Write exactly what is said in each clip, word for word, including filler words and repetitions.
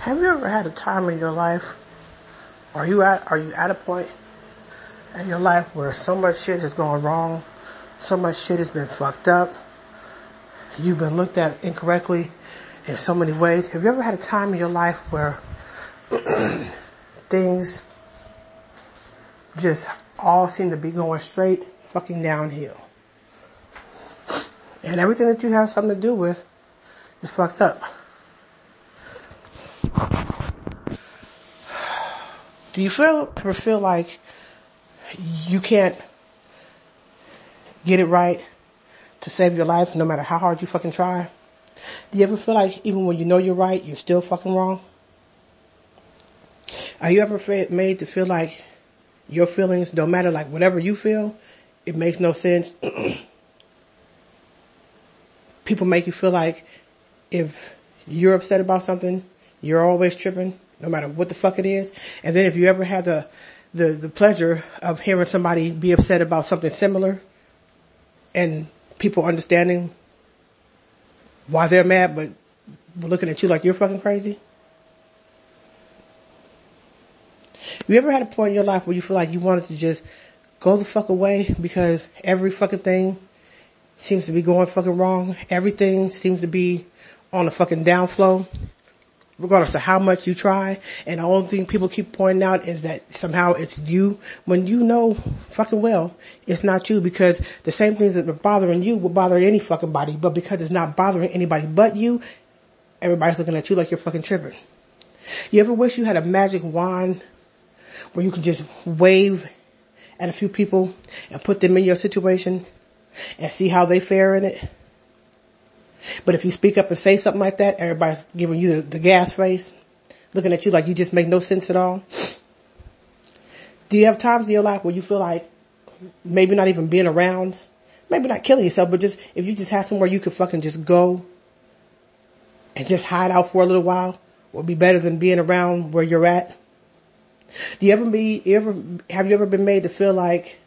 Have you ever had a time in your life, are you at, are you at a point in your life where so much shit has gone wrong, so much shit has been fucked up, you've been looked at incorrectly in so many ways? Have you ever had a time in your life where things just all seem to be going straight fucking downhill? And everything that you have something to do with is fucked up. Do you feel, ever feel like you can't get it right to save your life no matter how hard you fucking try? Do you ever feel like even when you know you're right, you're still fucking wrong? Are you ever made to feel like your feelings don't matter, like whatever you feel, it makes no sense? People make you feel like if you're upset about something, you're always tripping, no matter what the fuck it is. And then if you ever had the, the, the pleasure of hearing somebody be upset about something similar and people understanding why they're mad but looking at you like you're fucking crazy. You ever had a point in your life where you feel like you wanted to just go the fuck away because every fucking thing seems to be going fucking wrong? Everything seems to be on a fucking downflow, regardless of how much you try, and the only thing people keep pointing out is that somehow it's you, when you know fucking well it's not you, because the same things that are bothering you will bother any fucking body, but because it's not bothering anybody but you, everybody's looking at you like you're fucking tripping. You ever wish you had a magic wand where you could just wave at a few people and put them in your situation and see how they fare in it? But if you speak up and say something like that, everybody's giving you the, the gas face, looking at you like you just make no sense at all. Do you have times in your life where you feel like maybe not even being around, maybe not killing yourself, but just if you just have somewhere you could fucking just go and just hide out for a little while would be better than being around where you're at? Do you ever be ever have you ever been made to feel like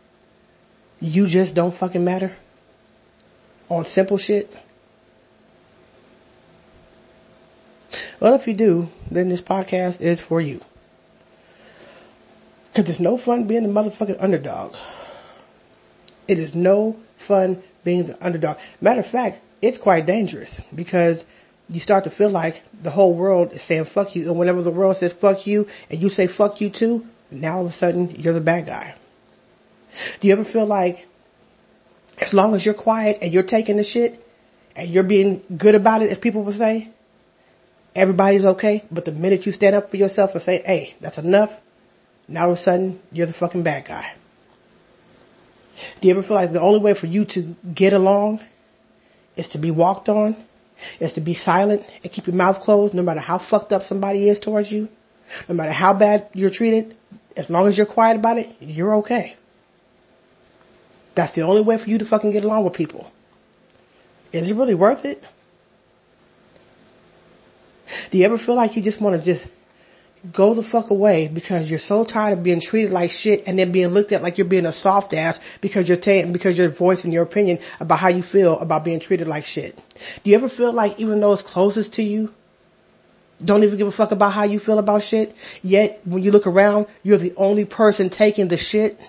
you just don't fucking matter on simple shit? Well, if you do, then this podcast is for you. Because it's no fun being the motherfucking underdog. It is no fun being the underdog. Matter of fact, it's quite dangerous because you start to feel like the whole world is saying fuck you. And whenever the world says fuck you and you say fuck you too, now all of a sudden you're the bad guy. Do you ever feel like as long as you're quiet and you're taking the shit and you're being good about it, as people would say, everybody's okay? But the minute you stand up for yourself and say, hey, that's enough, now all of a sudden, you're the fucking bad guy. Do you ever feel like the only way for you to get along is to be walked on, is to be silent and keep your mouth closed no matter how fucked up somebody is towards you, no matter how bad you're treated? As long as you're quiet about it, you're okay. That's the only way for you to fucking get along with people. Is it really worth it? Do you ever feel like you just want to just go the fuck away because you're so tired of being treated like shit and then being looked at like you're being a soft ass because you're t- because you're voicing your opinion about how you feel about being treated like shit? Do you ever feel like even those closest to you don't even give a fuck about how you feel about shit, yet when you look around, you're the only person taking the shit?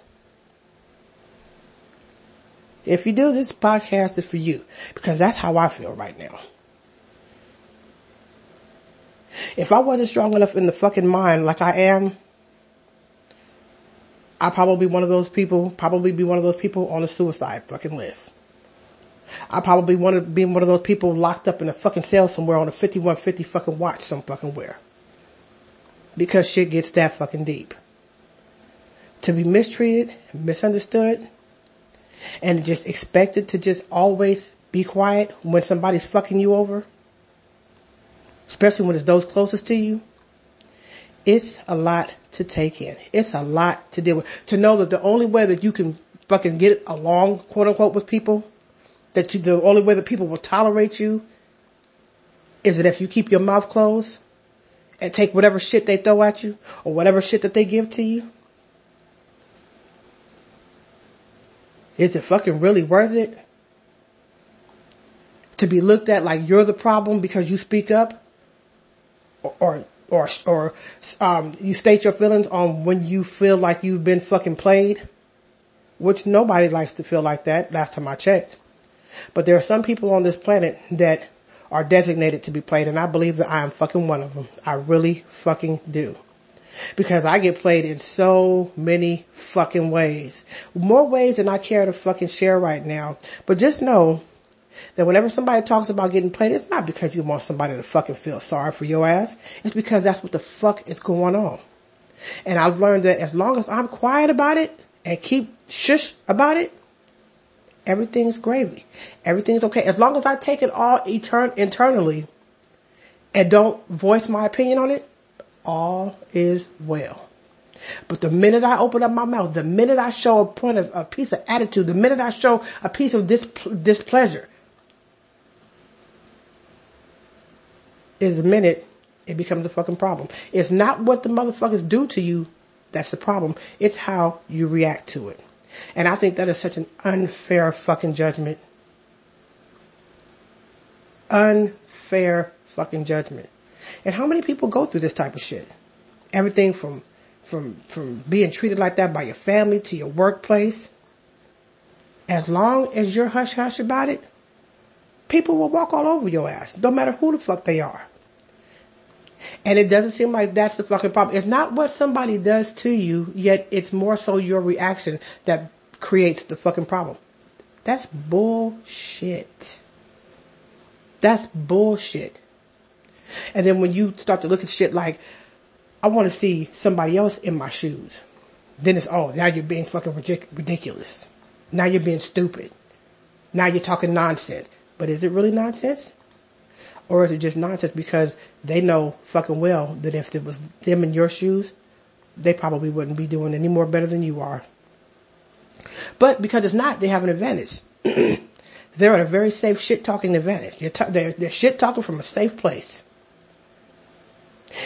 If you do, this podcast is for you, because that's how I feel right now. If I wasn't strong enough in the fucking mind like I am, I'd probably be one of those people, probably be one of those people on the suicide fucking list. I'd probably want to be one of those people locked up in a fucking cell somewhere on a fifty-one fifty fucking watch some fucking where. Because shit gets that fucking deep. To be mistreated, misunderstood, and just expected to just always be quiet when somebody's fucking you over, especially when it's those closest to you, it's a lot to take in. It's a lot to deal with. To know that the only way that you can fucking get along, quote unquote, with people, that you, the only way that people will tolerate you is that if you keep your mouth closed and take whatever shit they throw at you or whatever shit that they give to you. Is it fucking really worth it to be looked at like you're the problem because you speak up? Or, or or um, you state your feelings on when you feel like you've been fucking played, which nobody likes to feel like that, last time I checked. But there are some people on this planet that are designated to be played, and I believe that I am fucking one of them. I really fucking do. Because I get played in so many fucking ways. More ways than I care to fucking share right now. But just know that whenever somebody talks about getting played, it's not because you want somebody to fucking feel sorry for your ass. It's because that's what the fuck is going on. And I've learned that as long as I'm quiet about it and keep shush about it, everything's gravy. Everything's okay. As long as I take it all etern- internally and don't voice my opinion on it, all is well. But the minute I open up my mouth, the minute I show a point of a piece of attitude, the minute I show a piece of dis- displeasure, is the minute it becomes a fucking problem. It's not what the motherfuckers do to you that's the problem. It's how you react to it. And I think that is such an unfair fucking judgment. Unfair fucking judgment. And how many people go through this type of shit? Everything from, from, from being treated like that by your family to your workplace. As long as you're hush hush about it, people will walk all over your ass, no matter who the fuck they are. And it doesn't seem like that's the fucking problem. It's not what somebody does to you, yet it's more so your reaction that creates the fucking problem. That's bullshit. That's bullshit. And then when you start to look at shit like, I want to see somebody else in my shoes, then it's, oh, now you're being fucking ridiculous. Now you're being stupid. Now you're talking nonsense. But is it really nonsense? Or is it just nonsense because they know fucking well that if it was them in your shoes, they probably wouldn't be doing any more better than you are. But because it's not, they have an advantage. They're at a very safe shit-talking advantage. They're, t- they're, they're shit-talking from a safe place.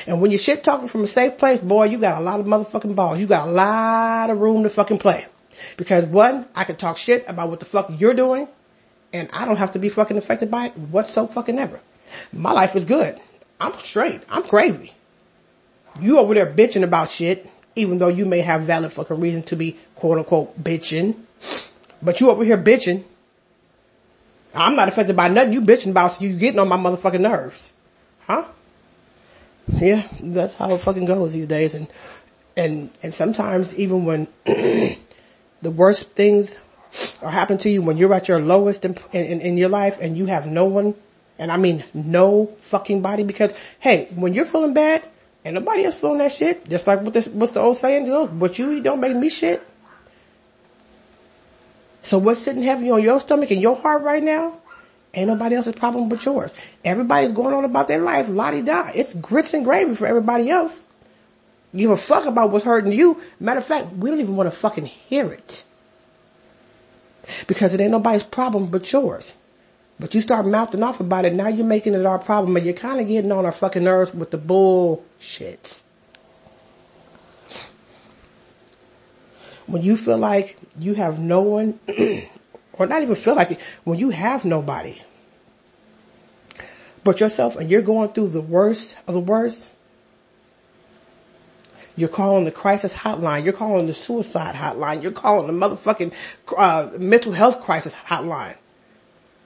And when you're shit-talking from a safe place, boy, you got a lot of motherfucking balls. You got a lot of room to fucking play. Because one, I can talk shit about what the fuck you're doing, and I don't have to be fucking affected by it whatsoever. My life is good. I'm straight. I'm crazy. You over there bitching about shit, even though you may have valid fucking reason to be quote-unquote bitching. But you over here bitching. I'm not affected by nothing you bitching about, so you getting on my motherfucking nerves. Huh? Yeah, that's how it fucking goes these days. And and and sometimes even when the worst things are happening to you, when you're at your lowest in, in, in your life and you have no one, and I mean no fucking body, because, hey, when you're feeling bad and nobody else feeling that shit, just like what this, what's the old saying goes, what you eat don't make me shit. So what's sitting heavy on your stomach and your heart right now ain't nobody else's problem but yours. Everybody's going on about their life, la-di-da. It's grits and gravy for everybody else. Give a fuck about what's hurting you. Matter of fact, we don't even want to fucking hear it. Because it ain't nobody's problem but yours. But you start mouthing off about it, now you're making it our problem, and you're kind of getting on our fucking nerves with the bullshit. When you feel like you have no one, or not even feel like it, when you have nobody but yourself, and you're going through the worst of the worst, you're calling the crisis hotline, you're calling the suicide hotline, you're calling the motherfucking uh, mental health crisis hotline.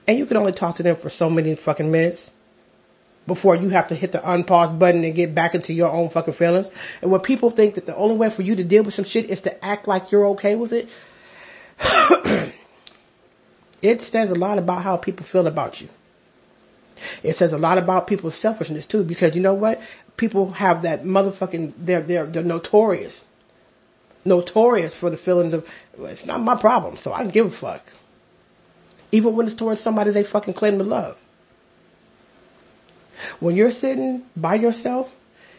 And you can only talk to them for so many fucking minutes before you have to hit the unpause button and get back into your own fucking feelings. And when people think that the only way for you to deal with some shit is to act like you're okay with it, it says a lot about how people feel about you. It says a lot about people's selfishness too, because you know what? People have that motherfucking, they're, they're, they're notorious. Notorious for the feelings of, well, it's not my problem, so I don't give a fuck. Even when it's towards somebody they fucking claim to love. When you're sitting by yourself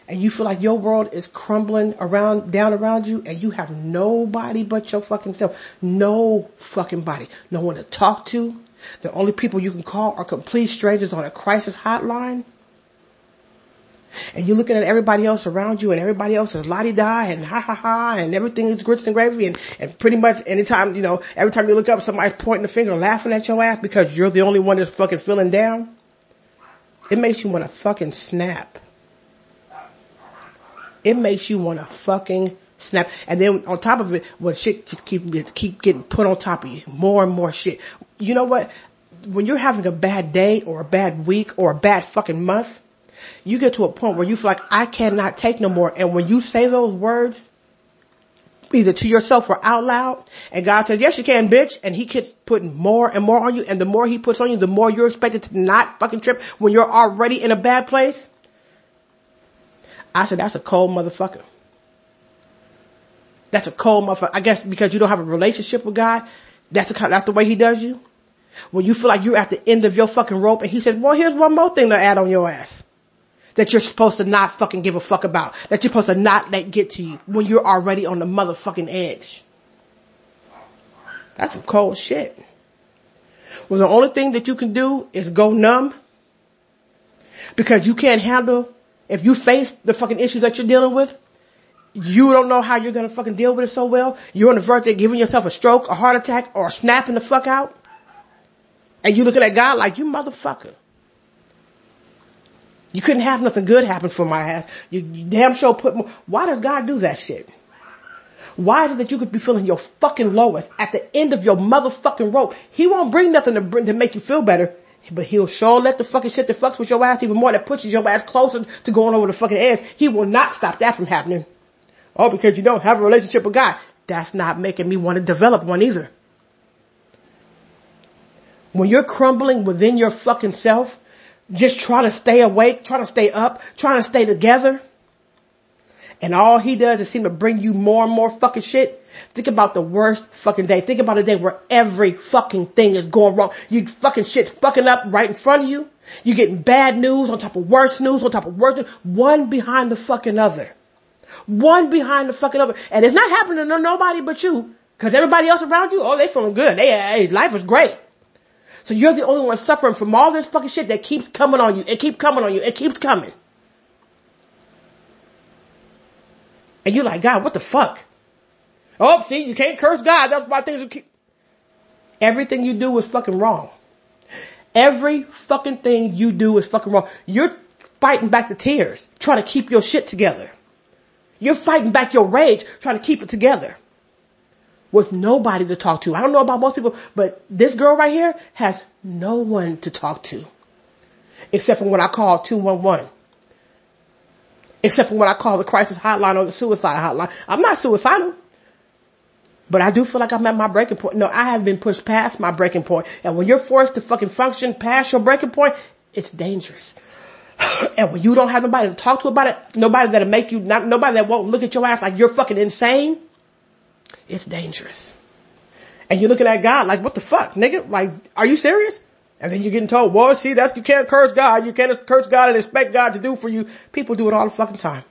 and you feel like your world is crumbling around, down around you, and you have nobody but your fucking self. No fucking body. No one to talk to. The only people you can call are complete strangers on a crisis hotline. And you're looking at everybody else around you, and everybody else is la-di-da and ha-ha-ha, and everything is grits and gravy, and, and pretty much anytime, you know, every time you look up, somebody's pointing the finger, laughing at your ass because you're the only one that's fucking feeling down. It makes you want to fucking snap. It makes you want to fucking snap. And then on top of it, well, shit just keep keep getting put on top of you. More and more shit. You know what? When you're having a bad day or a bad week or a bad fucking month, you get to a point where you feel like, I cannot take no more. And when you say those words, either to yourself or out loud, and God says, yes, you can, bitch. And he keeps putting more and more on you. And the more he puts on you, the more you're expected to not fucking trip when you're already in a bad place. I said, that's a cold motherfucker. That's a cold motherfucker. I guess because you don't have a relationship with God, that's the, that's the way he does you. When you feel like you're at the end of your fucking rope and he says, well, here's one more thing to add on your ass that you're supposed to not fucking give a fuck about, that you're supposed to not let get to you when you're already on the motherfucking edge. That's some cold shit. Well, the only thing that you can do is go numb, because you can't handle, if you face the fucking issues that you're dealing with, you don't know how you're going to fucking deal with it so well. You're on the verge of giving yourself a stroke, a heart attack, or snapping the fuck out. And you're looking at God like, you motherfucker. You couldn't have nothing good happen for my ass. You, you damn sure put more. Why does God do that shit? Why is it that you could be feeling your fucking lowest at the end of your motherfucking rope? He won't bring nothing to bring, to make you feel better, but he'll sure let the fucking shit that fucks with your ass even more, that pushes your ass closer to going over the fucking edge. He will not stop that from happening. Oh, because you don't have a relationship with God. That's not making me want to develop one either. When you're crumbling within your fucking self, just try to stay awake, try to stay up, trying to stay together. And all he does is seem to bring you more and more fucking shit. Think about the worst fucking days. Think about a day where every fucking thing is going wrong. You fucking shit's fucking up right in front of you. You're getting bad news on top of worse news on top of worse news. One behind the fucking other. One behind the fucking other. And it's not happening to nobody but you. Because everybody else around you, oh, they feeling good. They, hey, life is great. So you're the only one suffering from all this fucking shit that keeps coming on you. It keeps coming on you. It keeps coming. And you're like, God, what the fuck? Oh, see, you can't curse God. That's why things are keep... Everything you do is fucking wrong. Every fucking thing you do is fucking wrong. You're fighting back the tears, trying to keep your shit together. You're fighting back your rage, trying to keep it together. With nobody to talk to. I don't know about most people, but this girl right here has no one to talk to. Except for when I call two one one. Except for when I call the crisis hotline or the suicide hotline. I'm not suicidal. But I do feel like I'm at my breaking point. No, I have been pushed past my breaking point. And when you're forced to fucking function past your breaking point, it's dangerous. And when you don't have nobody to talk to about it, nobody that'll make you, not, nobody that won't look at your ass like you're fucking insane, it's dangerous. And you're looking at God like, what the fuck, nigga? Like, are you serious? And then you're getting told, well, see, that's, you can't curse God. You can't curse God and expect God to do for you. People do it all the fucking time.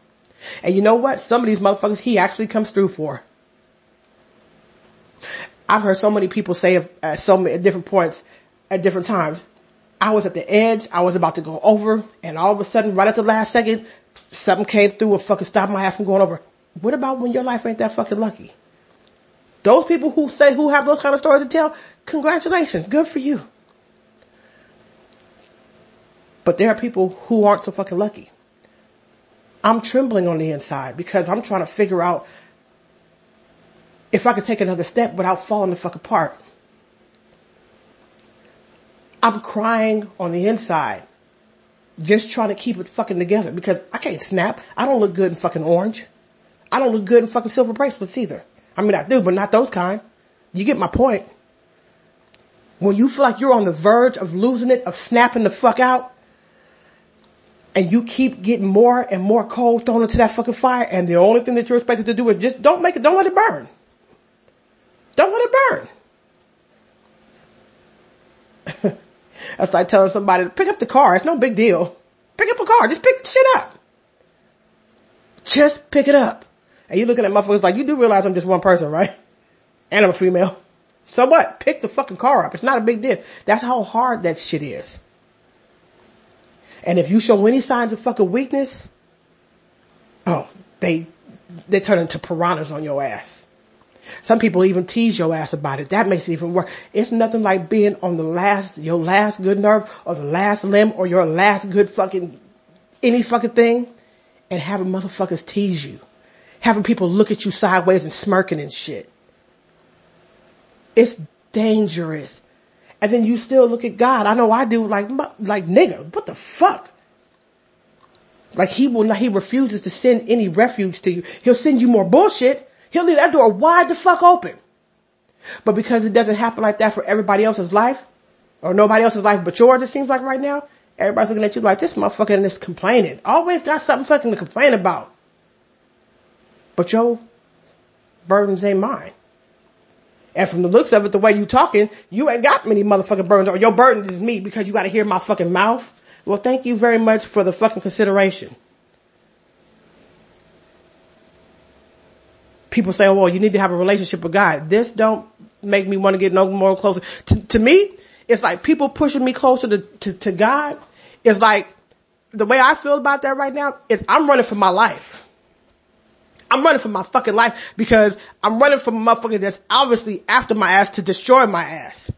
And you know what? Some of these motherfuckers, he actually comes through for. I've heard so many people say at so many at different points, at different times, I was at the edge. I was about to go over. And all of a sudden, right at the last second, something came through and fucking stopped my ass from going over. What about when your life ain't that fucking lucky? Those people who say, who have those kind of stories to tell, congratulations, good for you. But there are people who aren't so fucking lucky. I'm trembling on the inside because I'm trying to figure out if I could take another step without falling the fuck apart. I'm crying on the inside, just trying to keep it fucking together because I can't snap. I don't look good in fucking orange. I don't look good in fucking silver bracelets either. I mean, I do, but not those kind. You get my point. When you feel like you're on the verge of losing it, of snapping the fuck out, and you keep getting more and more coal thrown into that fucking fire, and the only thing that you're expected to do is just don't make it, don't let it burn. Don't let it burn. That's like telling somebody to pick up the car. It's no big deal. Pick up a car. Just pick the shit up. Just pick it up. And you looking at motherfuckers like, you do realize I'm just one person, right? And I'm a female. So what? Pick the fucking car up. It's not a big deal. That's how hard that shit is. And if you show any signs of fucking weakness, oh, they, they turn into piranhas on your ass. Some people even tease your ass about it. That makes it even worse. It's nothing like being on the last, your last good nerve or the last limb or your last good fucking, any fucking thing. and having motherfuckers tease you. Having people look at you sideways and smirking and shit. It's dangerous. And then you still look at God. I know I do, like, like nigga, what the fuck? Like he will not, he refuses to send any refuge to you. He'll send you more bullshit. He'll leave that door wide the fuck open. But because it doesn't happen like that for everybody else's life, or nobody else's life but yours, it seems like right now, everybody's looking at you like, this motherfucker is complaining. Always got something fucking to complain about. But your burdens ain't mine. And from the looks of it, the way you talking, you ain't got many motherfucking burdens, or your burden is me because you gotta hear my fucking mouth. Well, thank you very much for the fucking consideration. People say, oh, well, you need to have a relationship with God. This don't make me want to get no more closer. To, to me, it's like people pushing me closer to, to, to God. It's like the way I feel about that right now is I'm running for my life. I'm running for my fucking life because I'm running from a motherfucker that's obviously after my ass to destroy my ass.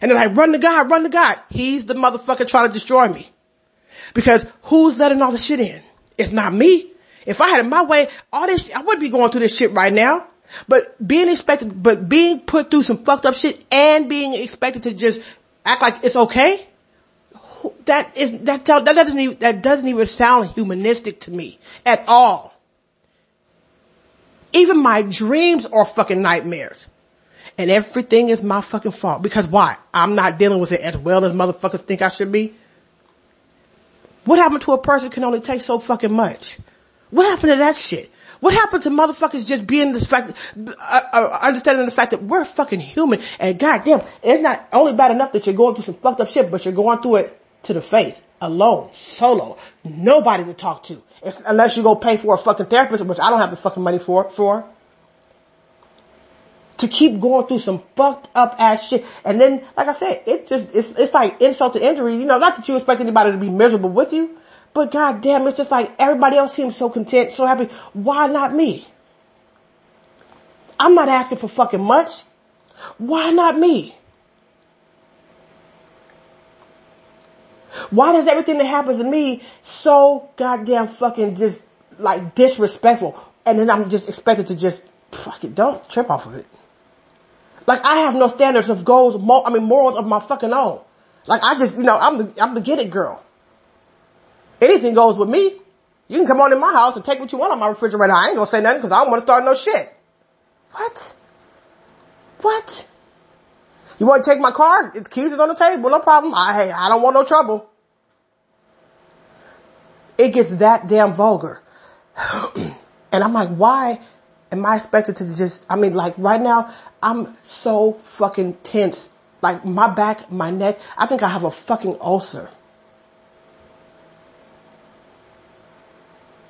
And they're like, run to God, run to God. He's the motherfucker trying to destroy me. Because who's letting all the shit in? It's not me. If I had it my way, all this shit, I wouldn't be going through this shit right now. But being expected, but being put through some fucked up shit and being expected to just act like it's okay. That is, that, that doesn't even, that doesn't even sound humanistic to me at all. Even my dreams are fucking nightmares. And everything is my fucking fault. Because why? I'm not dealing with it as well as motherfuckers think I should be. What happened to a person can only take so fucking much? What happened to that shit? What happened to motherfuckers just being the fact, uh, uh, understanding the fact that we're fucking human, and goddamn, it's not only bad enough that you're going through some fucked up shit, but you're going through it to the face, alone, solo, nobody to talk to, it's, unless you go pay for a fucking therapist, which I don't have the fucking money for, for. To keep going through some fucked up ass shit. And then, like I said, it just, it's, it's like insult to injury. You know, not that you expect anybody to be miserable with you, but goddamn, it's just like everybody else seems so content, so happy. Why not me? I'm not asking for fucking much. Why not me? Why does everything that happens to me so goddamn fucking just like disrespectful? And then I'm just expected to just fuck it, don't trip off of it. Like, I have no standards of goals, mo- I mean, morals of my fucking own. Like, I just, you know, I'm the, I'm the get it girl. Anything goes with me. You can come on in my house and take what you want on my refrigerator. I ain't gonna say nothing because I don't want to start no shit. What? What? You want to take my car? The keys is on the table, no problem. I, hey, I don't want no trouble. It gets that damn vulgar. And I'm like, why am I expected to just, I mean, like right now, I'm so fucking tense. Like my back, my neck, I think I have a fucking ulcer.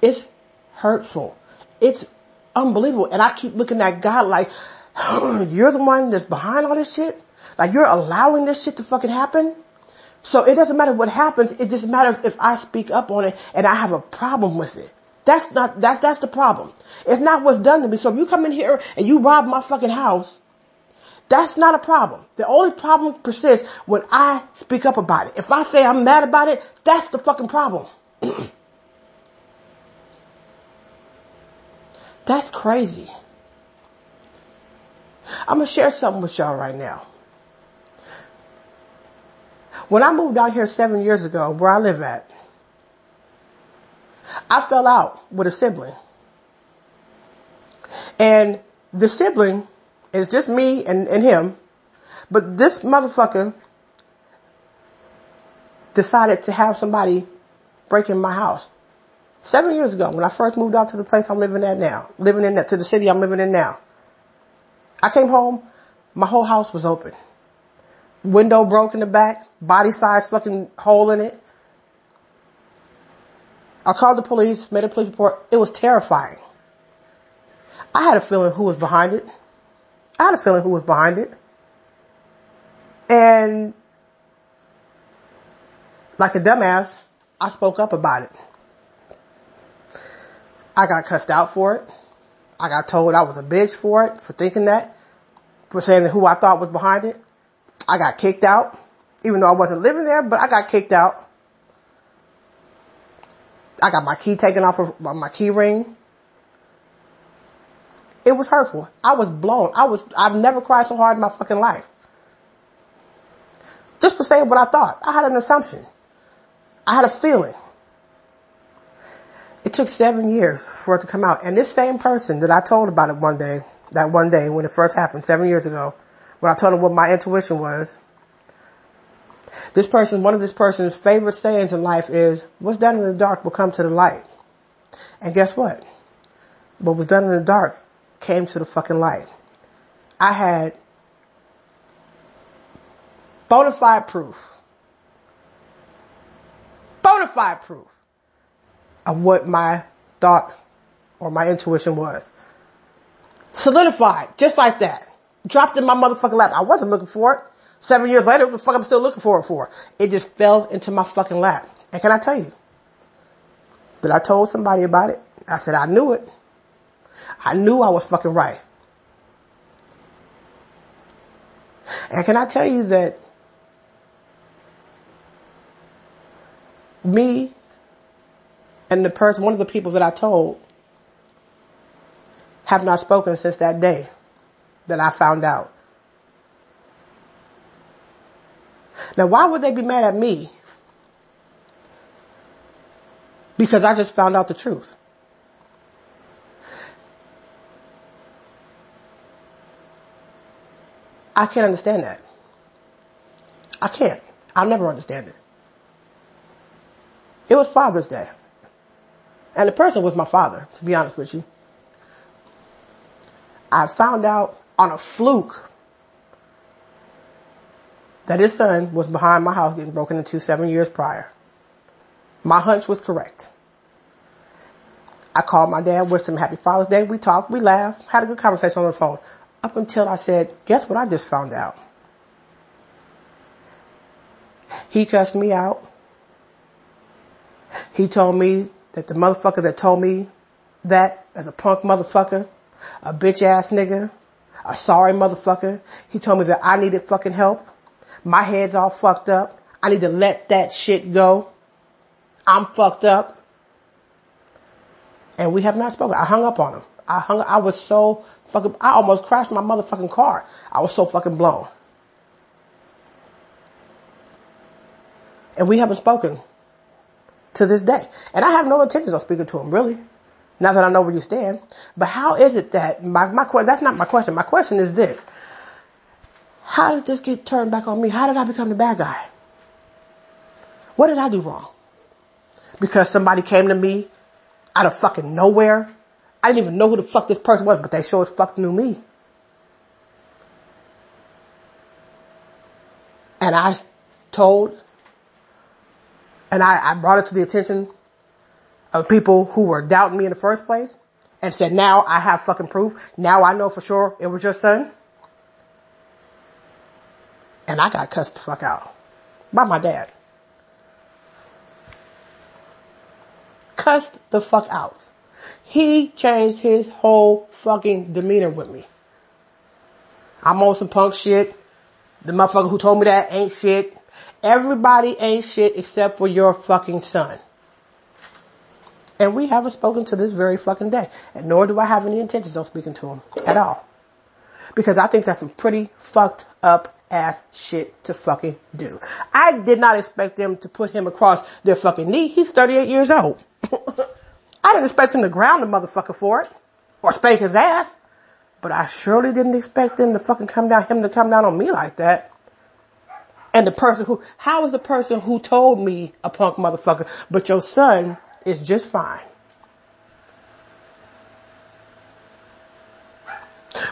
It's hurtful. It's unbelievable. And I keep looking at God like, you're the one that's behind all this shit? Like you're allowing this shit to fucking happen? So it doesn't matter what happens. It just matters if I speak up on it and I have a problem with it. That's not, that's, that's the problem. It's not what's done to me. So if you come in here and you rob my fucking house, that's not a problem. The only problem persists when I speak up about it. If I say I'm mad about it, that's the fucking problem. That's crazy. I'm gonna share something with y'all right now. When I moved out here seven years ago, where I live at, I fell out with a sibling. And the sibling is just me and, and him. But this motherfucker decided to have somebody break in my house. Seven years ago, when I first moved out to the place I'm living at now, living in that, to the city I'm living in now. I came home, my whole house was open. Window broke in the back, body size fucking hole in it. I called the police, made a police report. It was terrifying. I had a feeling who was behind it. I had a feeling who was behind it. And like a dumbass, I spoke up about it. I got cussed out for it. I got told I was a bitch for it, for thinking that, for saying who I thought was behind it. I got kicked out, even though I wasn't living there, but I got kicked out. I got my key taken off of my key ring. It was hurtful. I was blown. I was, I've never cried so hard in my fucking life. Just for saying what I thought. I had an assumption. I had a feeling. It took seven years for it to come out. And this same person that I told about it one day, that one day when it first happened, seven years ago, when I told him what my intuition was, this person, one of this person's favorite sayings in life is, what's done in the dark will come to the light. And guess what? What was done in the dark came to the fucking light. I had bona fide proof. Bona fide proof of what my thought or my intuition was. Solidified, just like that. Dropped in my motherfucking lap. I wasn't looking for it. Seven years later, what the fuck I'm still looking for it for? It just fell into my fucking lap. And can I tell you that I told somebody about it? I said, I knew it. I knew I was fucking right. And can I tell you that me and the person, one of the people that I told, have not spoken since that day that I found out. Now, why would they be mad at me? Because I just found out the truth. I can't understand that. I can't. I'll never understand it. It was Father's Day. And the person was my father, to be honest with you. I found out on a fluke that his son was behind my house getting broken into seven years prior. My hunch was correct. I called my dad, wished him happy Father's Day. We talked, we laughed, had a good conversation on the phone. Up until I said, guess what I just found out? He cussed me out. He told me that the motherfucker that told me that as a punk motherfucker, a bitch ass nigga, a sorry motherfucker. He told me that I needed fucking help. My head's all fucked up. I need to let that shit go. I'm fucked up. And we have not spoken. I hung up on him. I hung I was so fucking, I almost crashed my motherfucking car. I was so fucking blown. And we haven't spoken to this day. And I have no intentions of speaking to him, really. Now that I know where you stand. But how is it that, my, my question, that's not my question. My question is this. How did this get turned back on me? How did I become the bad guy? What did I do wrong? Because somebody came to me out of fucking nowhere. I didn't even know who the fuck this person was, but they sure as fuck knew me. And I told, and I, I brought it to the attention of people who were doubting me in the first place and said, now I have fucking proof. Now I know for sure it was your son. And I got cussed the fuck out by my dad. Cussed the fuck out. He changed his whole fucking demeanor with me. I'm on some punk shit. The motherfucker who told me that ain't shit. Everybody ain't shit except for your fucking son. And we haven't spoken to this very fucking day. And nor do I have any intentions of speaking to him at all. Because I think that's some pretty fucked up ass shit to fucking do. I did not expect them to put him across their fucking knee. He's thirty-eight years old. I didn't expect them to ground the motherfucker for it or spank his ass, but I surely didn't expect them to fucking come down, him to come down on me like that. And the person who, how is the person who told me a punk motherfucker, but your son is just fine?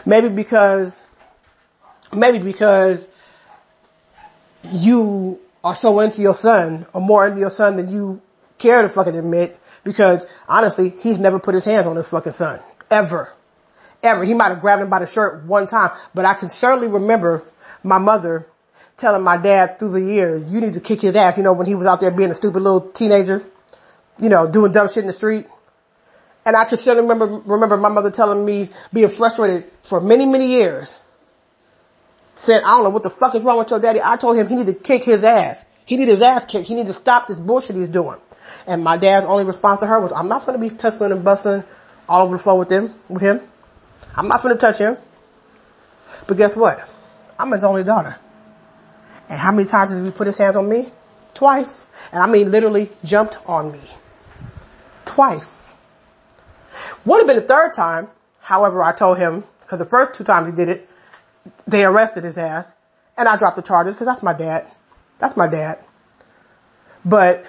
Maybe because, maybe because you are so into your son, or more into your son than you care to fucking admit, because honestly, he's never put his hands on his fucking son. Ever. Ever. He might have grabbed him by the shirt one time, but I can certainly remember my mother telling my dad through the years, you need to kick his ass, you know, when he was out there being a stupid little teenager, you know, doing dumb shit in the street. And I can still remember, remember my mother telling me, being frustrated for many, many years. Said, I don't know what the fuck is wrong with your daddy. I told him he need to kick his ass. He need his ass kicked. He need to stop this bullshit he's doing. And my dad's only response to her was, I'm not going to be tussling and bustling all over the floor with him. With him. I'm not going to touch him. But guess what? I'm his only daughter. And how many times did he put his hands on me? Twice. And I mean literally jumped on me. Twice. Would have been the third time. However, I told him, because the first two times he did it, they arrested his ass. And I dropped the charges because that's my dad. That's my dad. But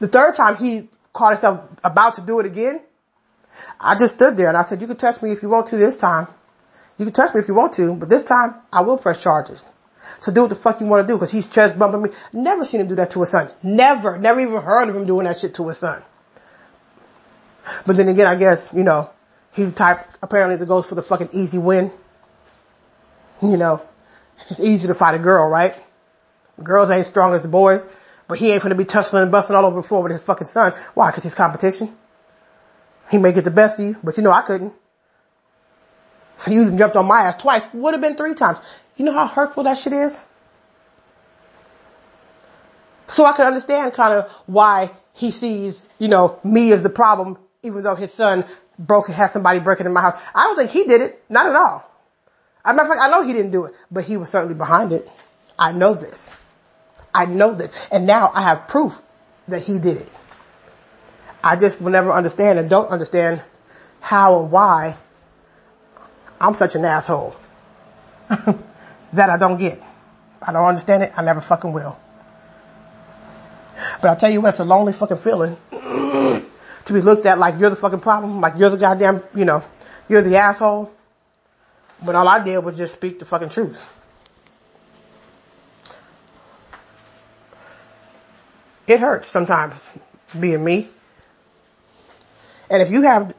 the third time he caught himself about to do it again, I just stood there and I said, you can touch me if you want to this time. You can touch me if you want to, but this time I will press charges. So do what the fuck you want to do, because he's chest bumping me. Never seen him do that to his son. Never, never even heard of him doing that shit to his son. But then again, I guess, you know, he's the type apparently that goes for the fucking easy win. You know, it's easy to fight a girl, right? Girls ain't strong as the boys, but he ain't gonna be tussling and busting all over the floor with his fucking son. Why? Because he's competition. He may get the best of you, but you know I couldn't. So you jumped on my ass twice. Would have been three times. You know how hurtful that shit is? So I can understand kind of why he sees, you know, me as the problem, even though his son broke, had somebody breaking in my house. I don't think he did it. Not at all. As a matter of fact, I know he didn't do it, but he was certainly behind it. I know this. I know this. And now I have proof that he did it. I just will never understand and don't understand how and why I'm such an asshole. That I don't get. I don't understand it. I never fucking will. But I'll tell you what, it's a lonely fucking feeling to be looked at like you're the fucking problem, like you're the goddamn, you know, you're the asshole. But all I did was just speak the fucking truth. It hurts sometimes being me. And if you have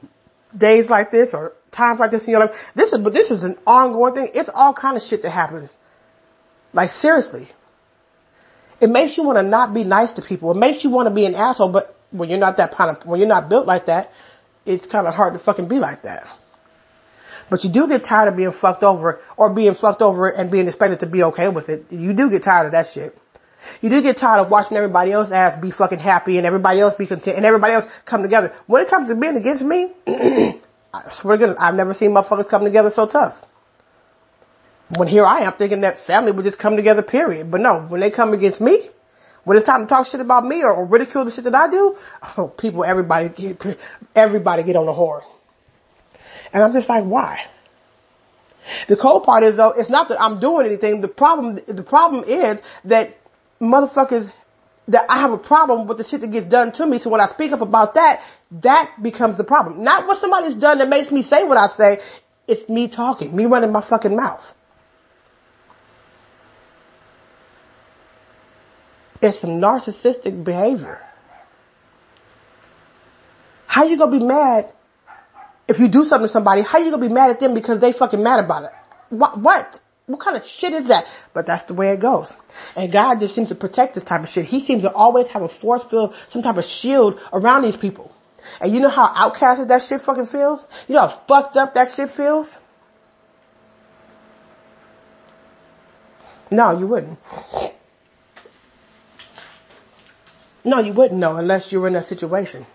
days like this or times like this in your life, this is, but this is an ongoing thing. It's all kind of shit that happens. Like seriously. It makes you want to not be nice to people. It makes you want to be an asshole, but when you're not that kind of, when you're not built like that, it's kind of hard to fucking be like that. But you do get tired of being fucked over or being fucked over and being expected to be okay with it. You do get tired of that shit. You do get tired of watching everybody else's ass be fucking happy and everybody else be content and everybody else come together. When it comes to being against me, I swear to God, I've never seen motherfuckers come together so tough. When here I am thinking that family would just come together, period. But no, when they come against me, when it's time to talk shit about me or, or ridicule the shit that I do, oh, people, everybody, get, everybody get on the horn. And I'm just like, why? The cold part is though, it's not that I'm doing anything. The problem, the problem is that motherfuckers, that I have a problem with the shit that gets done to me. So when I speak up about that, that becomes the problem. Not what somebody's done that makes me say what I say. It's me talking, me running my fucking mouth. It's some narcissistic behavior. How you gonna be mad? If you do something to somebody, how you gonna be mad at them because they fucking mad about it? What? What? What kind of shit is that? But that's the way it goes. And God just seems to protect this type of shit. He seems to always have a force field, some type of shield around these people. And you know how outcasted that shit fucking feels? You know how fucked up that shit feels? No, you wouldn't. No, you wouldn't know unless you were in that situation.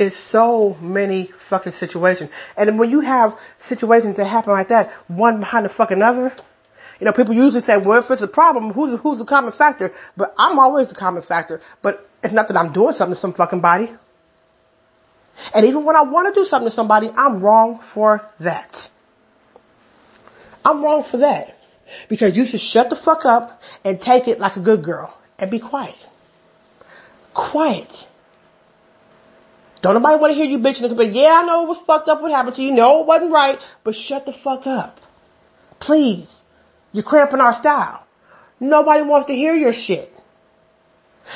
It's so many fucking situations. And when you have situations that happen like that, one behind the fucking other, you know, people usually say, well, if it's a problem, who's, who's the common factor? But I'm always the common factor. But it's not that I'm doing something to some fucking body. And even when I want to do something to somebody, I'm wrong for that. I'm wrong for that. Because you should shut the fuck up and take it like a good girl and be quiet. Quiet. Don't nobody want to hear you bitching. But yeah, I know it was fucked up what happened to you. No, it wasn't right. But shut the fuck up. Please. You're cramping our style. Nobody wants to hear your shit.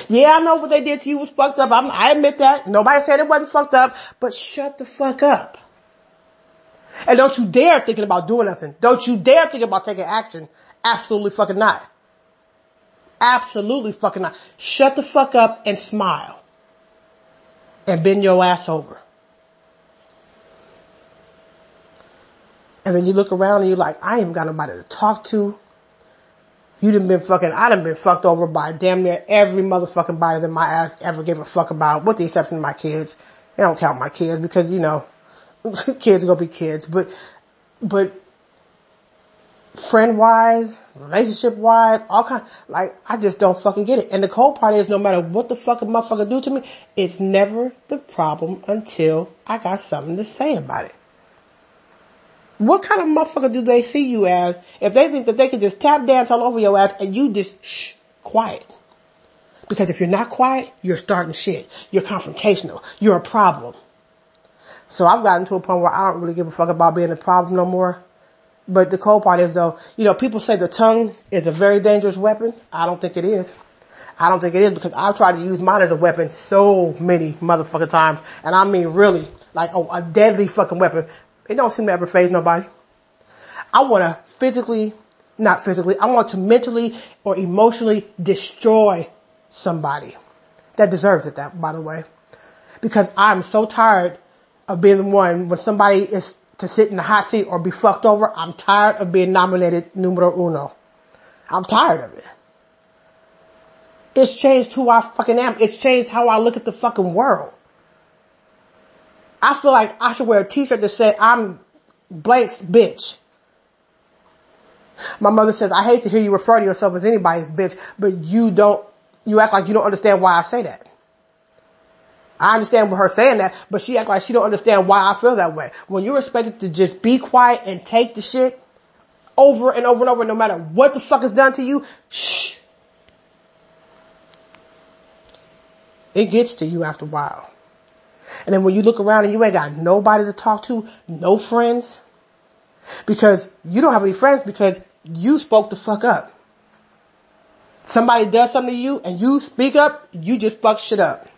Yeah, I know what they did to you was fucked up. I'm, I admit that. Nobody said it wasn't fucked up. But shut the fuck up. And don't you dare thinking about doing nothing. Don't you dare thinking about taking action. Absolutely fucking not. Absolutely fucking not. Shut the fuck up and smile. And bend your ass over. And then you look around and you're like, I ain't got nobody to talk to. You done been fucking, I done been fucked over by damn near every motherfucking body that my ass ever gave a fuck about, with the exception of my kids. I don't count my kids because, you know, kids are gonna be kids, but, but friend-wise, relationship-wise, all kind, like, I just don't fucking get it. And the cold part is, no matter what the fuck a motherfucker do to me, it's never the problem until I got something to say about it. What kind of motherfucker do they see you as if they think that they can just tap dance all over your ass and you just shh, quiet? Because if you're not quiet, you're starting shit. You're confrontational. You're a problem. So I've gotten to a point where I don't really give a fuck about being a problem no more. But the cold part is, though, you know, people say the tongue is a very dangerous weapon. I don't think it is. I don't think it is, because I've tried to use mine as a weapon so many motherfucking times. And I mean really, like a, a deadly fucking weapon. It don't seem to ever phase nobody. I want to physically, not physically, I want to mentally or emotionally destroy somebody that deserves it, that, by the way. Because I'm so tired of being the one when somebody is to sit in the hot seat or be fucked over. I'm tired of being nominated numero uno. I'm tired of it. It's changed who I fucking am. It's changed how I look at the fucking world. I feel like I should wear a t-shirt that said, I'm blank's bitch. My mother says, I hate to hear you refer to yourself as anybody's bitch, but you don't, you act like you don't understand why I say that. I understand her saying that, but she act like she don't understand why I feel that way. When you're expected to just be quiet and take the shit over and over and over, no matter what the fuck is done to you, shh. It gets to you after a while. And then when you look around and you ain't got nobody to talk to, no friends, because you don't have any friends because you spoke the fuck up. Somebody does something to you and you speak up, you just fuck shit up.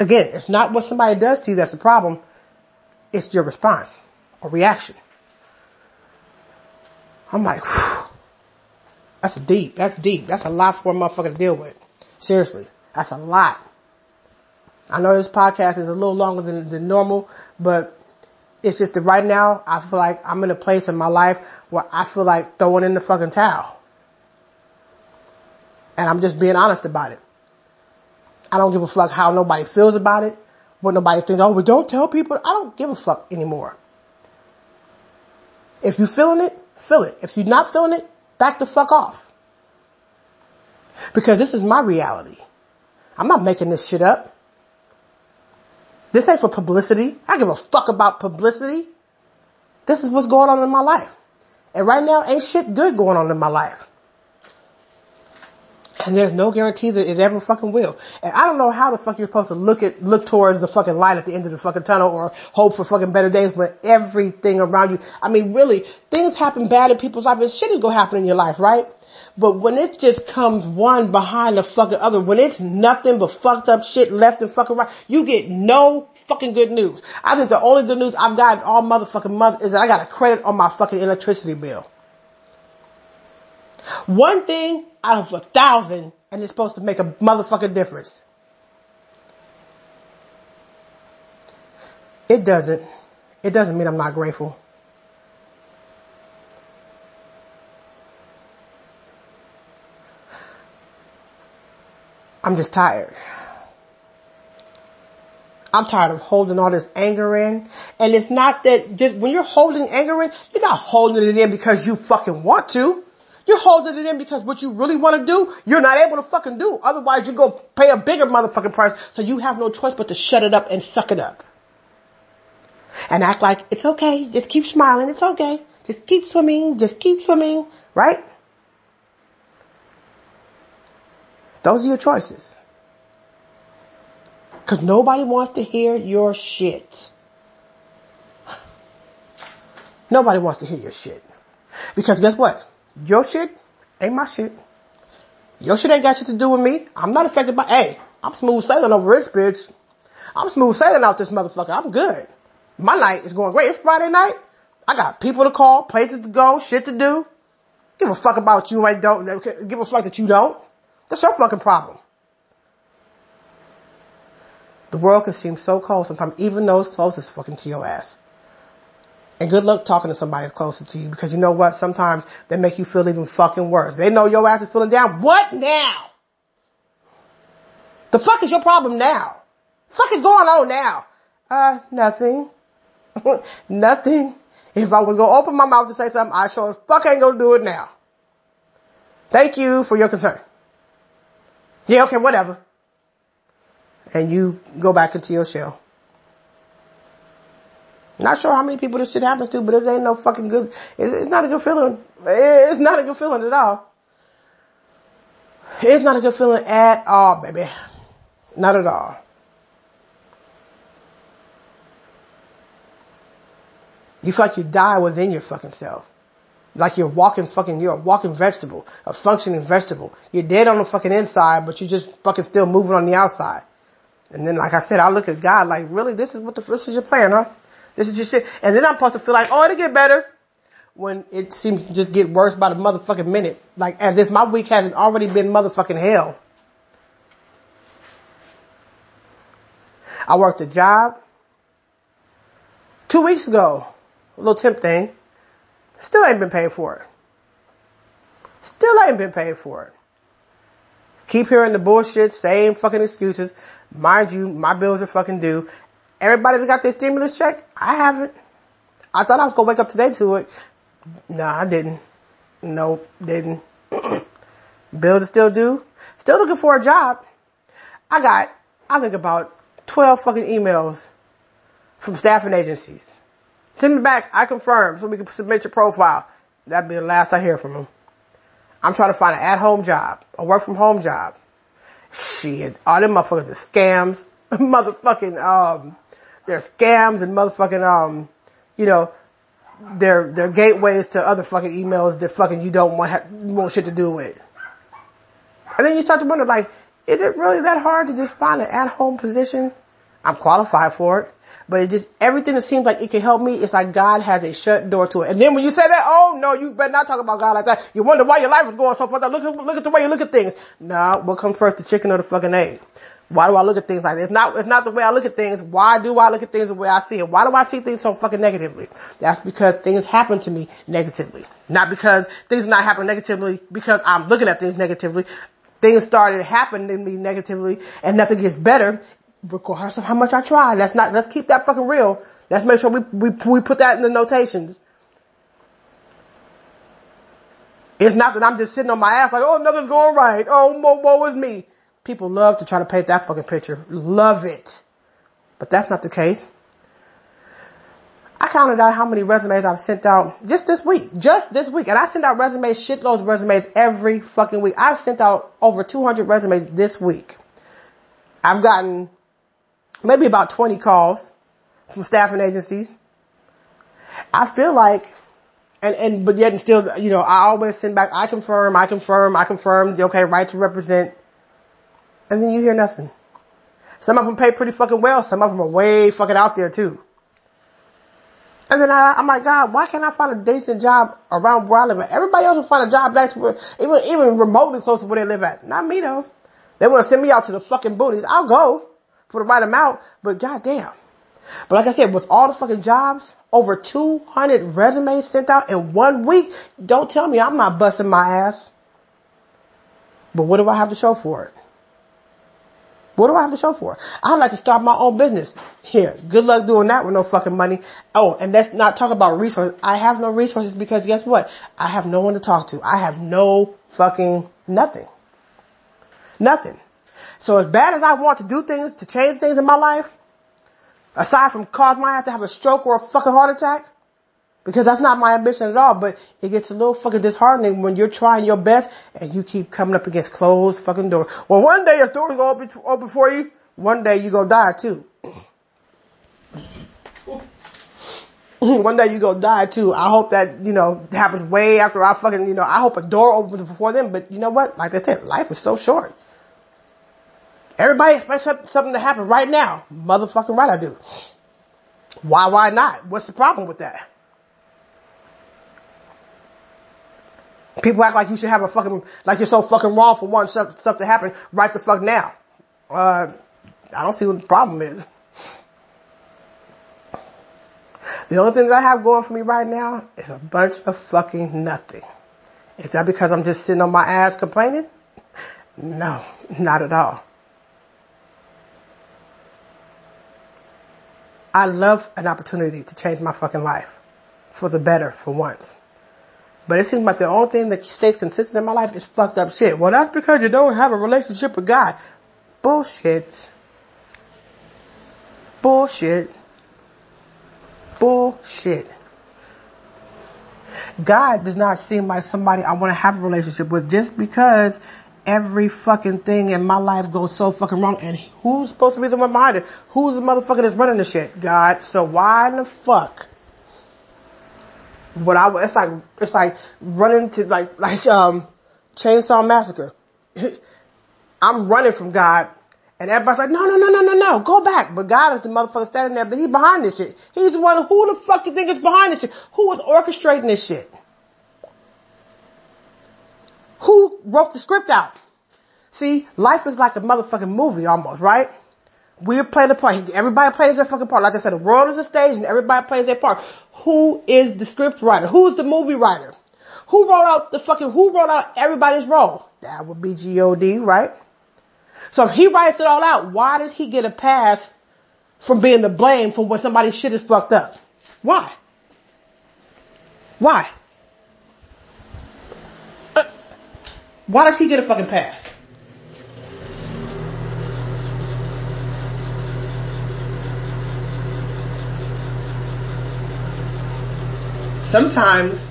Again, it's not what somebody does to you that's the problem. It's your response or reaction. I'm like, whew, that's deep. That's deep. That's a lot for a motherfucker to deal with. Seriously, that's a lot. I know this podcast is a little longer than, than normal, but it's just that right now I feel like I'm in a place in my life where I feel like throwing in the fucking towel. And I'm just being honest about it. I don't give a fuck how nobody feels about it, what nobody thinks. Oh, but don't tell people. I don't give a fuck anymore. If you're feeling it, feel it. If you're not feeling it, back the fuck off. Because this is my reality. I'm not making this shit up. This ain't for publicity. I give a fuck about publicity. This is what's going on in my life. And right now, ain't shit good going on in my life. And there's no guarantee that it ever fucking will. And I don't know how the fuck you're supposed to look at, look towards the fucking light at the end of the fucking tunnel or hope for fucking better days when everything around you, I mean, really, things happen bad in people's life and shit is gonna happen in your life, right? But when it just comes one behind the fucking other, when it's nothing but fucked up shit left and fucking right, you get no fucking good news. I think the only good news I've gotten all motherfucking month is that I got a credit on my fucking electricity bill. One thing out of a thousand, and it's supposed to make a motherfucking difference. It doesn't. It doesn't mean I'm not grateful. I'm just tired. I'm tired of holding all this anger in. And it's not that just when you're holding anger in, you're not holding it in because you fucking want to. You're holding it in because what you really want to do, you're not able to fucking do. Otherwise, you go pay a bigger motherfucking price. So you have no choice but to shut it up and suck it up. And act like, it's okay. Just keep smiling. It's okay. Just keep swimming. Just keep swimming. Right? Those are your choices. Because nobody wants to hear your shit. Nobody wants to hear your shit. Because guess what? Your shit ain't my shit. Your shit ain't got shit to do with me. I'm not affected by, hey, I'm smooth sailing over this bitch. I'm smooth sailing out this motherfucker. I'm good. My night is going great. It's Friday night. I got people to call, places to go, shit to do. Give a fuck about you ain't don't, give a fuck that you don't. That's your fucking problem. The world can seem so cold sometimes, even those closest fucking to your ass. And good luck talking to somebody that's closer to you, because you know what? Sometimes they make you feel even fucking worse. They know your ass is feeling down. What now? The fuck is your problem now? The fuck is going on now? Uh, nothing. Nothing. If I was going to open my mouth to say something, I sure as fuck ain't going to do it now. Thank you for your concern. Yeah, okay, whatever. And you go back into your shell. Not sure how many people this shit happens to, but it ain't no fucking good. It's not a good feeling. It's not a good feeling at all. It's not a good feeling at all, baby. Not at all. You feel like you die within your fucking self. Like you're walking fucking, you're a walking vegetable, a functioning vegetable. You're dead on the fucking inside, but you're just fucking still moving on the outside. And then, like I said, I look at God like, really, this is what the, this is your plan, huh? This is your shit. And then I'm supposed to feel like, oh, it'll get better, when it seems to just get worse by the motherfucking minute. Like, as if my week hasn't already been motherfucking hell. I worked a job two weeks ago, a little temp thing. Still ain't been paid for it. Still ain't been paid for it. Keep hearing the bullshit, same fucking excuses. Mind you, my bills are fucking due. Everybody that got their stimulus check, I haven't. I thought I was going to wake up today to it. No, I didn't. Nope, didn't. Bills are still due. Still looking for a job. I got, I think about twelve fucking emails from staffing agencies. Send me back, I confirm, so we can submit your profile. That'd be the last I hear from them. I'm trying to find an at-home job, a work-from-home job. Shit, all them motherfuckers are scams. Motherfucking, um, they're scams and motherfucking, um, you know, they're, they're gateways to other fucking emails that fucking you don't want, ha- want shit to do with. And then you start to wonder, like, is it really that hard to just find an at-home position? I'm qualified for it. But it just, everything that seems like it can help me, it's like God has a shut door to it. And then when you say that, oh no, you better not talk about God like that. You wonder why your life is going so fucked up. Look, look at the way you look at things. Nah, what comes first, the chicken or the fucking egg? Why do I look at things like that? It's not, it's not the way I look at things. Why do I look at things the way I see it? Why do I see things so fucking negatively? That's because things happen to me negatively. Not because things not happen negatively because I'm looking at things negatively. Things started happening to me negatively and nothing gets better. Regardless of how much I try, let's not, let's keep that fucking real. Let's make sure we, we, we put that in the notations. It's not that I'm just sitting on my ass like, oh, nothing's going right. Oh, woe, woe is me. People love to try to paint that fucking picture. Love it. But that's not the case. I counted out how many resumes I've sent out just this week. Just this week. And I send out resumes, shitloads of resumes every fucking week. I've sent out over two hundred resumes this week. I've gotten maybe about twenty calls from staffing agencies. I feel like, and, and, but yet and still, you know, I always send back, I confirm, I confirm, I confirm, okay, right to represent. And then you hear nothing. Some of them pay pretty fucking well. Some of them are way fucking out there too. And then I, I'm like, God, why can't I find a decent job around where I live at? Everybody else will find a job back to where, even, even remotely close to where they live at. Not me though. They want to send me out to the fucking boonies. I'll go for the right amount, but goddamn. But like I said, with all the fucking jobs, over two hundred resumes sent out in one week, don't tell me I'm not busting my ass. But what do I have to show for it? What do I have to show for it? I'd like to start my own business. Here, good luck doing that with no fucking money. Oh, and let's not talk about resources. I have no resources because guess what? I have no one to talk to. I have no fucking nothing. Nothing. So as bad as I want to do things, to change things in my life, aside from cause my ass to have a stroke or a fucking heart attack, because that's not my ambition at all, but it gets a little fucking disheartening when you're trying your best and you keep coming up against closed fucking doors. Well, one day your door's going to open for you, one day you're going to die too. One day you're going to die too. I hope that, you know, happens way after I fucking, you know, I hope a door opens before then, but you know what? Like I said, life is so short. Everybody expects something to happen right now. Motherfucking right I do. Why, why not? What's the problem with that? People act like you should have a fucking, like you're so fucking wrong for wanting stuff, stuff to happen right the fuck now. Uh, I don't see what the problem is. The only thing that I have going for me right now is a bunch of fucking nothing. Is that because I'm just sitting on my ass complaining? No, not at all. I love an opportunity to change my fucking life for the better for once. But it seems like the only thing that stays consistent in my life is fucked up shit. Well, that's because you don't have a relationship with God. Bullshit. Bullshit. Bullshit. God does not seem like somebody I want to have a relationship with just because every fucking thing in my life goes so fucking wrong. And who's supposed to be the one behind it? Who's the motherfucker that's running this shit? God. So why in the fuck? But I, it's like, it's like running to like, like, um, Chainsaw Massacre. I'm running from God. And everybody's like, no, no, no, no, no, no, go back. But God is the motherfucker standing there, but he's behind this shit. He's the one, who the fuck you think is behind this shit? Who was orchestrating this shit? Who wrote the script out? See, life is like a motherfucking movie almost, right? We play the part. Everybody plays their fucking part. Like I said, the world is a stage and everybody plays their part. Who is the script writer? Who is the movie writer? Who wrote out the fucking, who wrote out everybody's role? That would be G O D, right? So if he writes it all out, why does he get a pass from being the blame for when somebody's shit is fucked up? Why? Why? Uh, why does he get a fucking pass? Sometimes,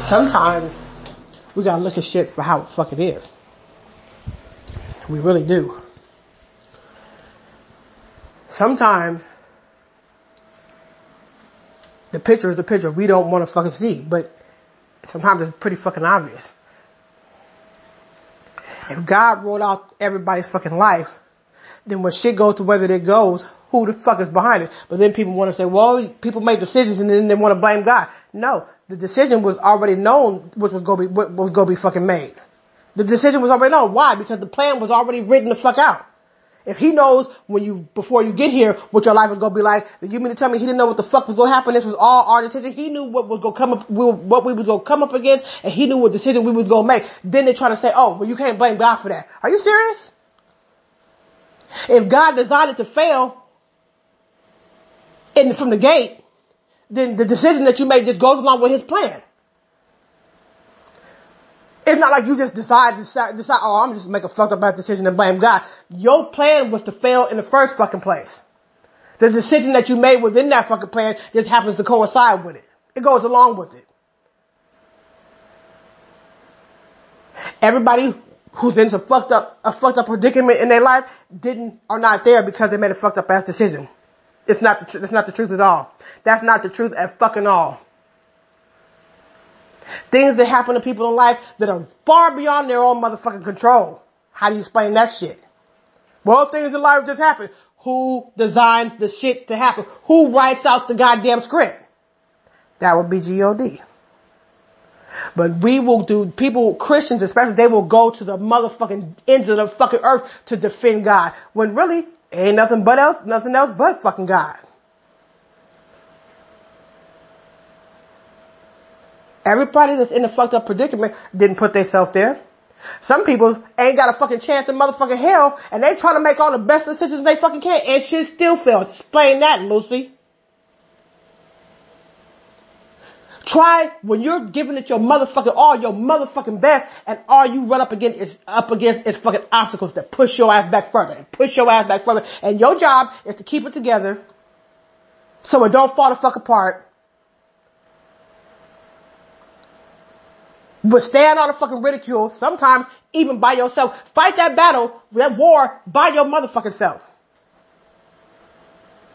sometimes we gotta look at shit for how fuck it is. We really do. Sometimes the picture is a picture we don't want to fucking see, but sometimes it's pretty fucking obvious. If God wrote out everybody's fucking life, then when shit goes to whether it goes, who the fuck is behind it? But then people want to say, well, people make decisions and then they want to blame God. No, the decision was already known which was going to be, what was going to be fucking made. The decision was already known. Why? Because the plan was already written the fuck out. If he knows when you, before you get here, what your life is going to be like, you mean to tell me he didn't know what the fuck was going to happen? This was all our decision. He knew what was going to come up, what we was going to come up against, and he knew what decision we was going to make. Then they try to say, oh, well, you can't blame God for that. Are you serious? If God decided to fail in the, from the gate, then the decision that you made just goes along with his plan. It's not like you just decide, decide, decide, oh, I'm just gonna make a fucked up ass decision and blame God. Your plan was to fail in the first fucking place. The decision that you made within that fucking plan just happens to coincide with it. It goes along with it. Everybody who's in some fucked up, a fucked up predicament in their life didn't, are not there because they made a fucked up ass decision. It's not the, tr- it's not the truth at all. That's not the truth at fucking all. Things that happen to people in life that are far beyond their own motherfucking control. How do you explain that shit? Well, things in life just happen. Who designs the shit to happen? Who writes out the goddamn script? That would be G O D. But we will do, people, Christians especially, they will go to the motherfucking ends of the fucking earth to defend God. When really, ain't nothing but else, nothing else but fucking God. Everybody that's in a fucked up predicament didn't put themselves there. Some people ain't got a fucking chance in motherfucking hell, and they try to make all the best decisions they fucking can, and shit still fails. Explain that, Lucy. Try, when you're giving it your motherfucking all, your motherfucking best, and all you run up against is, up against is fucking obstacles that push your ass back further, and push your ass back further, and your job is to keep it together, so it don't fall the fuck apart. Withstand all the fucking ridicule, sometimes even by yourself. Fight that battle, that war, by your motherfucking self.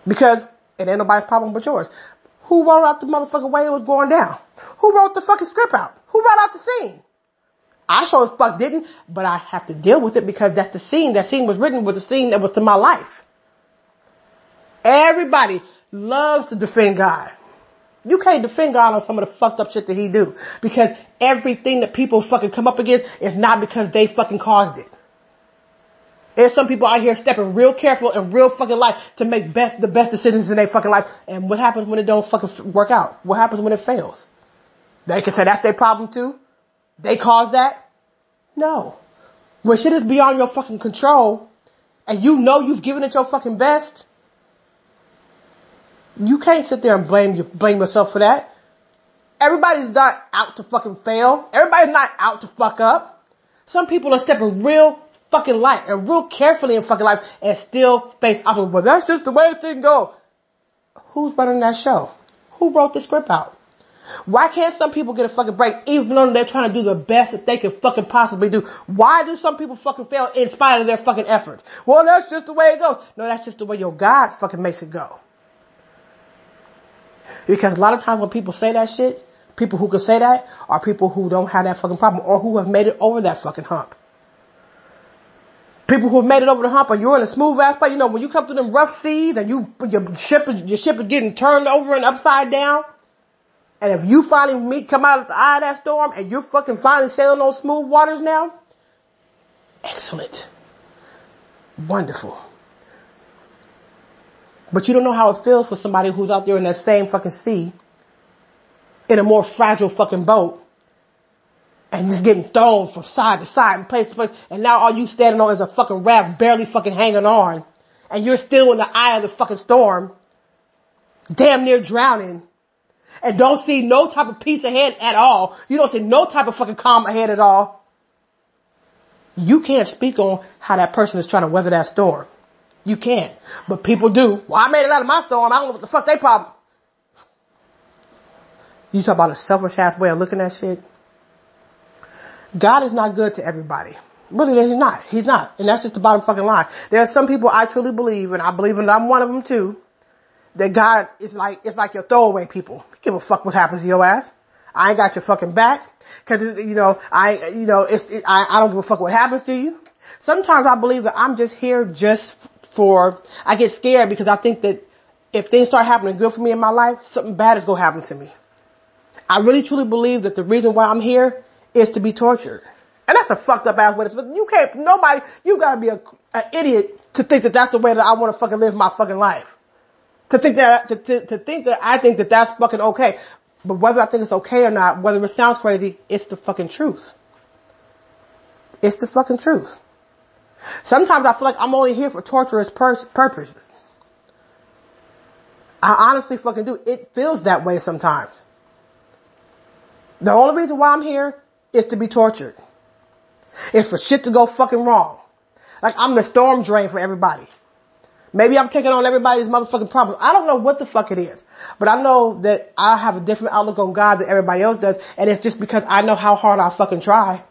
Because it ain't nobody's problem but yours. Who wrote out the motherfucking way it was going down? Who wrote the fucking script out? Who wrote out the scene? I sure as fuck didn't, but I have to deal with it because that's the scene. That scene was written with the scene that was to my life. Everybody loves to defend God. You can't defend God on some of the fucked up shit that he do. Because everything that people fucking come up against is not because they fucking caused it. There's some people out here stepping real careful and real fucking life to make best, the best decisions in their fucking life. And what happens when it don't fucking work out? What happens when it fails? They can say that's their problem too. They caused that. No. When shit is beyond your fucking control and you know you've given it your fucking best, you can't sit there and blame you, blame yourself for that. Everybody's not out to fucking fail. Everybody's not out to fuck up. Some people are stepping real fucking light and real carefully in fucking life and still face off with, well, that's just the way things go. Who's running that show? Who wrote the script out? Why can't some people get a fucking break even though they're trying to do the best that they can fucking possibly do? Why do some people fucking fail in spite of their fucking efforts? Well, that's just the way it goes. No, that's just the way your God fucking makes it go. Because a lot of times when people say that shit, people who can say that are people who don't have that fucking problem or who have made it over that fucking hump. People who have made it over the hump, and you're in a smooth ass place. You know, when you come through them rough seas and you, your ship is, your ship is getting turned over and upside down. And if you finally meet, come out of the eye of that storm and you're fucking finally sailing on smooth waters now. Excellent. Wonderful. But you don't know how it feels for somebody who's out there in that same fucking sea, in a more fragile fucking boat, and just getting thrown from side to side and place to place, and now all you standing on is a fucking raft barely fucking hanging on, and you're still in the eye of the fucking storm, damn near drowning, and don't see no type of peace ahead at all. You don't see no type of fucking calm ahead at all. You can't speak on how that person is trying to weather that storm. You can't. But people do. Well, I made it out of my storm. I don't know what the fuck they problem. You talk about a selfish ass way of looking at shit. God is not good to everybody. Really, he's not. He's not. And that's just the bottom fucking line. There are some people I truly believe, and I believe and I'm one of them too, that God is like, it's like your throwaway people. Give a fuck what happens to your ass. I ain't got your fucking back. Cause, you know, I, you know, it's, it, I, I don't give a fuck what happens to you. Sometimes I believe that I'm just here just for, I get scared because I think that if things start happening good for me in my life, something bad is going to happen to me. I really truly believe that the reason why I'm here is to be tortured. And that's a fucked up ass way to, you can't, nobody, you gotta be a, an idiot to think that that's the way that I want to fucking live my fucking life. To think that, to, to, to think that I think that that's fucking okay. But whether I think it's okay or not, whether it sounds crazy, it's the fucking truth. It's the fucking truth. Sometimes I feel like I'm only here for torturous pur- purposes. I honestly fucking do. It feels that way sometimes. The only reason why I'm here is to be tortured. It's for shit to go fucking wrong. Like I'm the storm drain for everybody. Maybe I'm taking on everybody's motherfucking problems. I don't know what the fuck it is. But I know that I have a different outlook on God than everybody else does. And it's just because I know how hard I fucking try.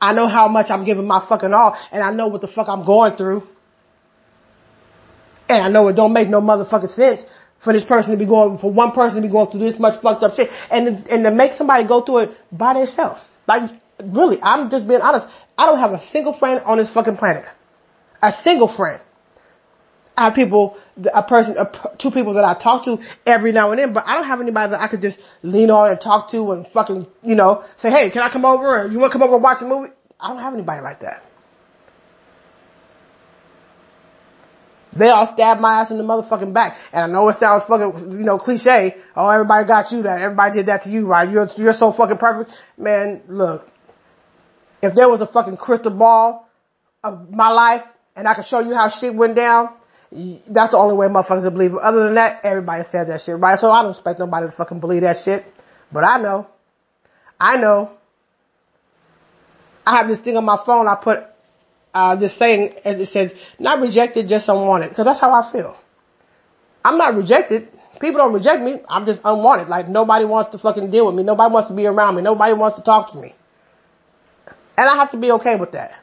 I know how much I'm giving my fucking all, and I know what the fuck I'm going through. And I know it don't make no motherfucking sense for this person to be going, for one person to be going through this much fucked up shit, and and to make somebody go through it by themselves. Like, really, I'm just being honest. I don't have a single friend on this fucking planet. A single friend. I have people, a person, a, two people that I talk to every now and then, but I don't have anybody that I could just lean on and talk to and fucking, you know, say, hey, can I come over? Or you want to come over and watch a movie? I don't have anybody like that. They all stabbed my ass in the motherfucking back. And I know it sounds fucking, you know, cliche. Oh, everybody got you that. Everybody did that to you, right? You're, you're so fucking perfect. Man, look, if there was a fucking crystal ball of my life and I could show you how shit went down, that's the only way motherfuckers will believe it. Other than that, everybody says that shit, right? So I don't expect nobody to fucking believe that shit. But I know. I know. I have this thing on my phone. I put uh this saying, and it says, not rejected, just unwanted. Because that's how I feel. I'm not rejected. People don't reject me. I'm just unwanted. Like, nobody wants to fucking deal with me. Nobody wants to be around me. Nobody wants to talk to me. And I have to be okay with that.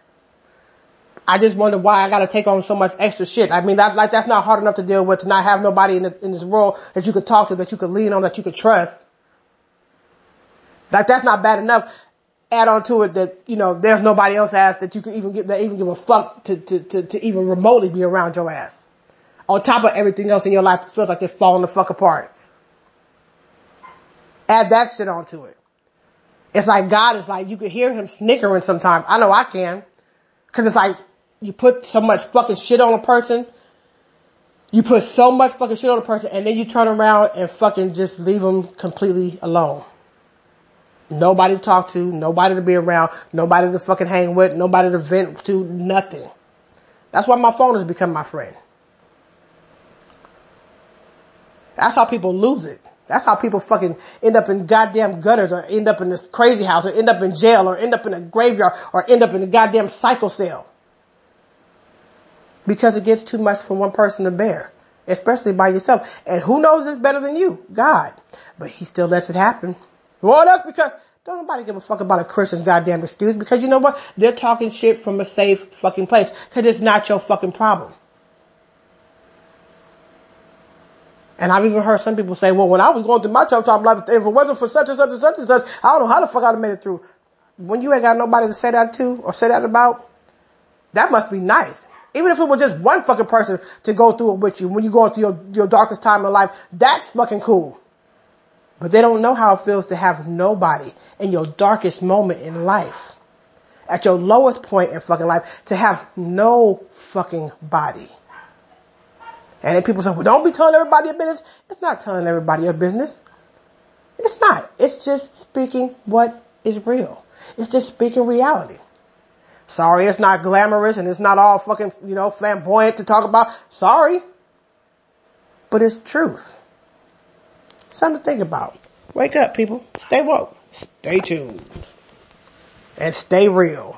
I just wonder why I gotta take on so much extra shit. I mean, that, like, that's not hard enough to deal with, to not have nobody in, the, in this world that you could talk to, that you could lean on, that you could trust. Like, that's not bad enough. Add on to it that, you know, there's nobody else ass that you could even get, that even give a fuck to, to, to, to even remotely be around your ass. On top of everything else in your life that feels like they're falling the fuck apart. Add that shit onto it. It's like God is like, you could hear him snickering sometimes. I know I can. Cause it's like, you put so much fucking shit on a person. You put so much fucking shit on a person and then you turn around and fucking just leave them completely alone. Nobody to talk to, nobody to be around, nobody to fucking hang with, nobody to vent to, nothing. That's why my phone has become my friend. That's how people lose it. That's how people fucking end up in goddamn gutters or end up in this crazy house or end up in jail or end up in a graveyard or end up in a goddamn psycho cell. Because it gets too much for one person to bear, especially by yourself. And who knows this better than you? God. But he still lets it happen. Well, that's because don't nobody give a fuck about a Christian's goddamn excuse, because you know what? They're talking shit from a safe fucking place because it's not your fucking problem. And I've even heard some people say, well, when I was going through my tough time life, if it wasn't for such and such and such and such, I don't know how the fuck I'd have made it through. When you ain't got nobody to say that to or say that about, that must be nice. Even if it was just one fucking person to go through it with you when you're going through your, your darkest time in life, that's fucking cool. But they don't know how it feels to have nobody in your darkest moment in life, at your lowest point in fucking life, to have no fucking body. And then people say, well, don't be telling everybody your business. It's not telling everybody your business. It's not. It's just speaking what is real. It's just speaking reality. Sorry, it's not glamorous and it's not all fucking, you know, flamboyant to talk about. Sorry. But it's truth. Something to think about. Wake up, people. Stay woke. Stay tuned. And stay real.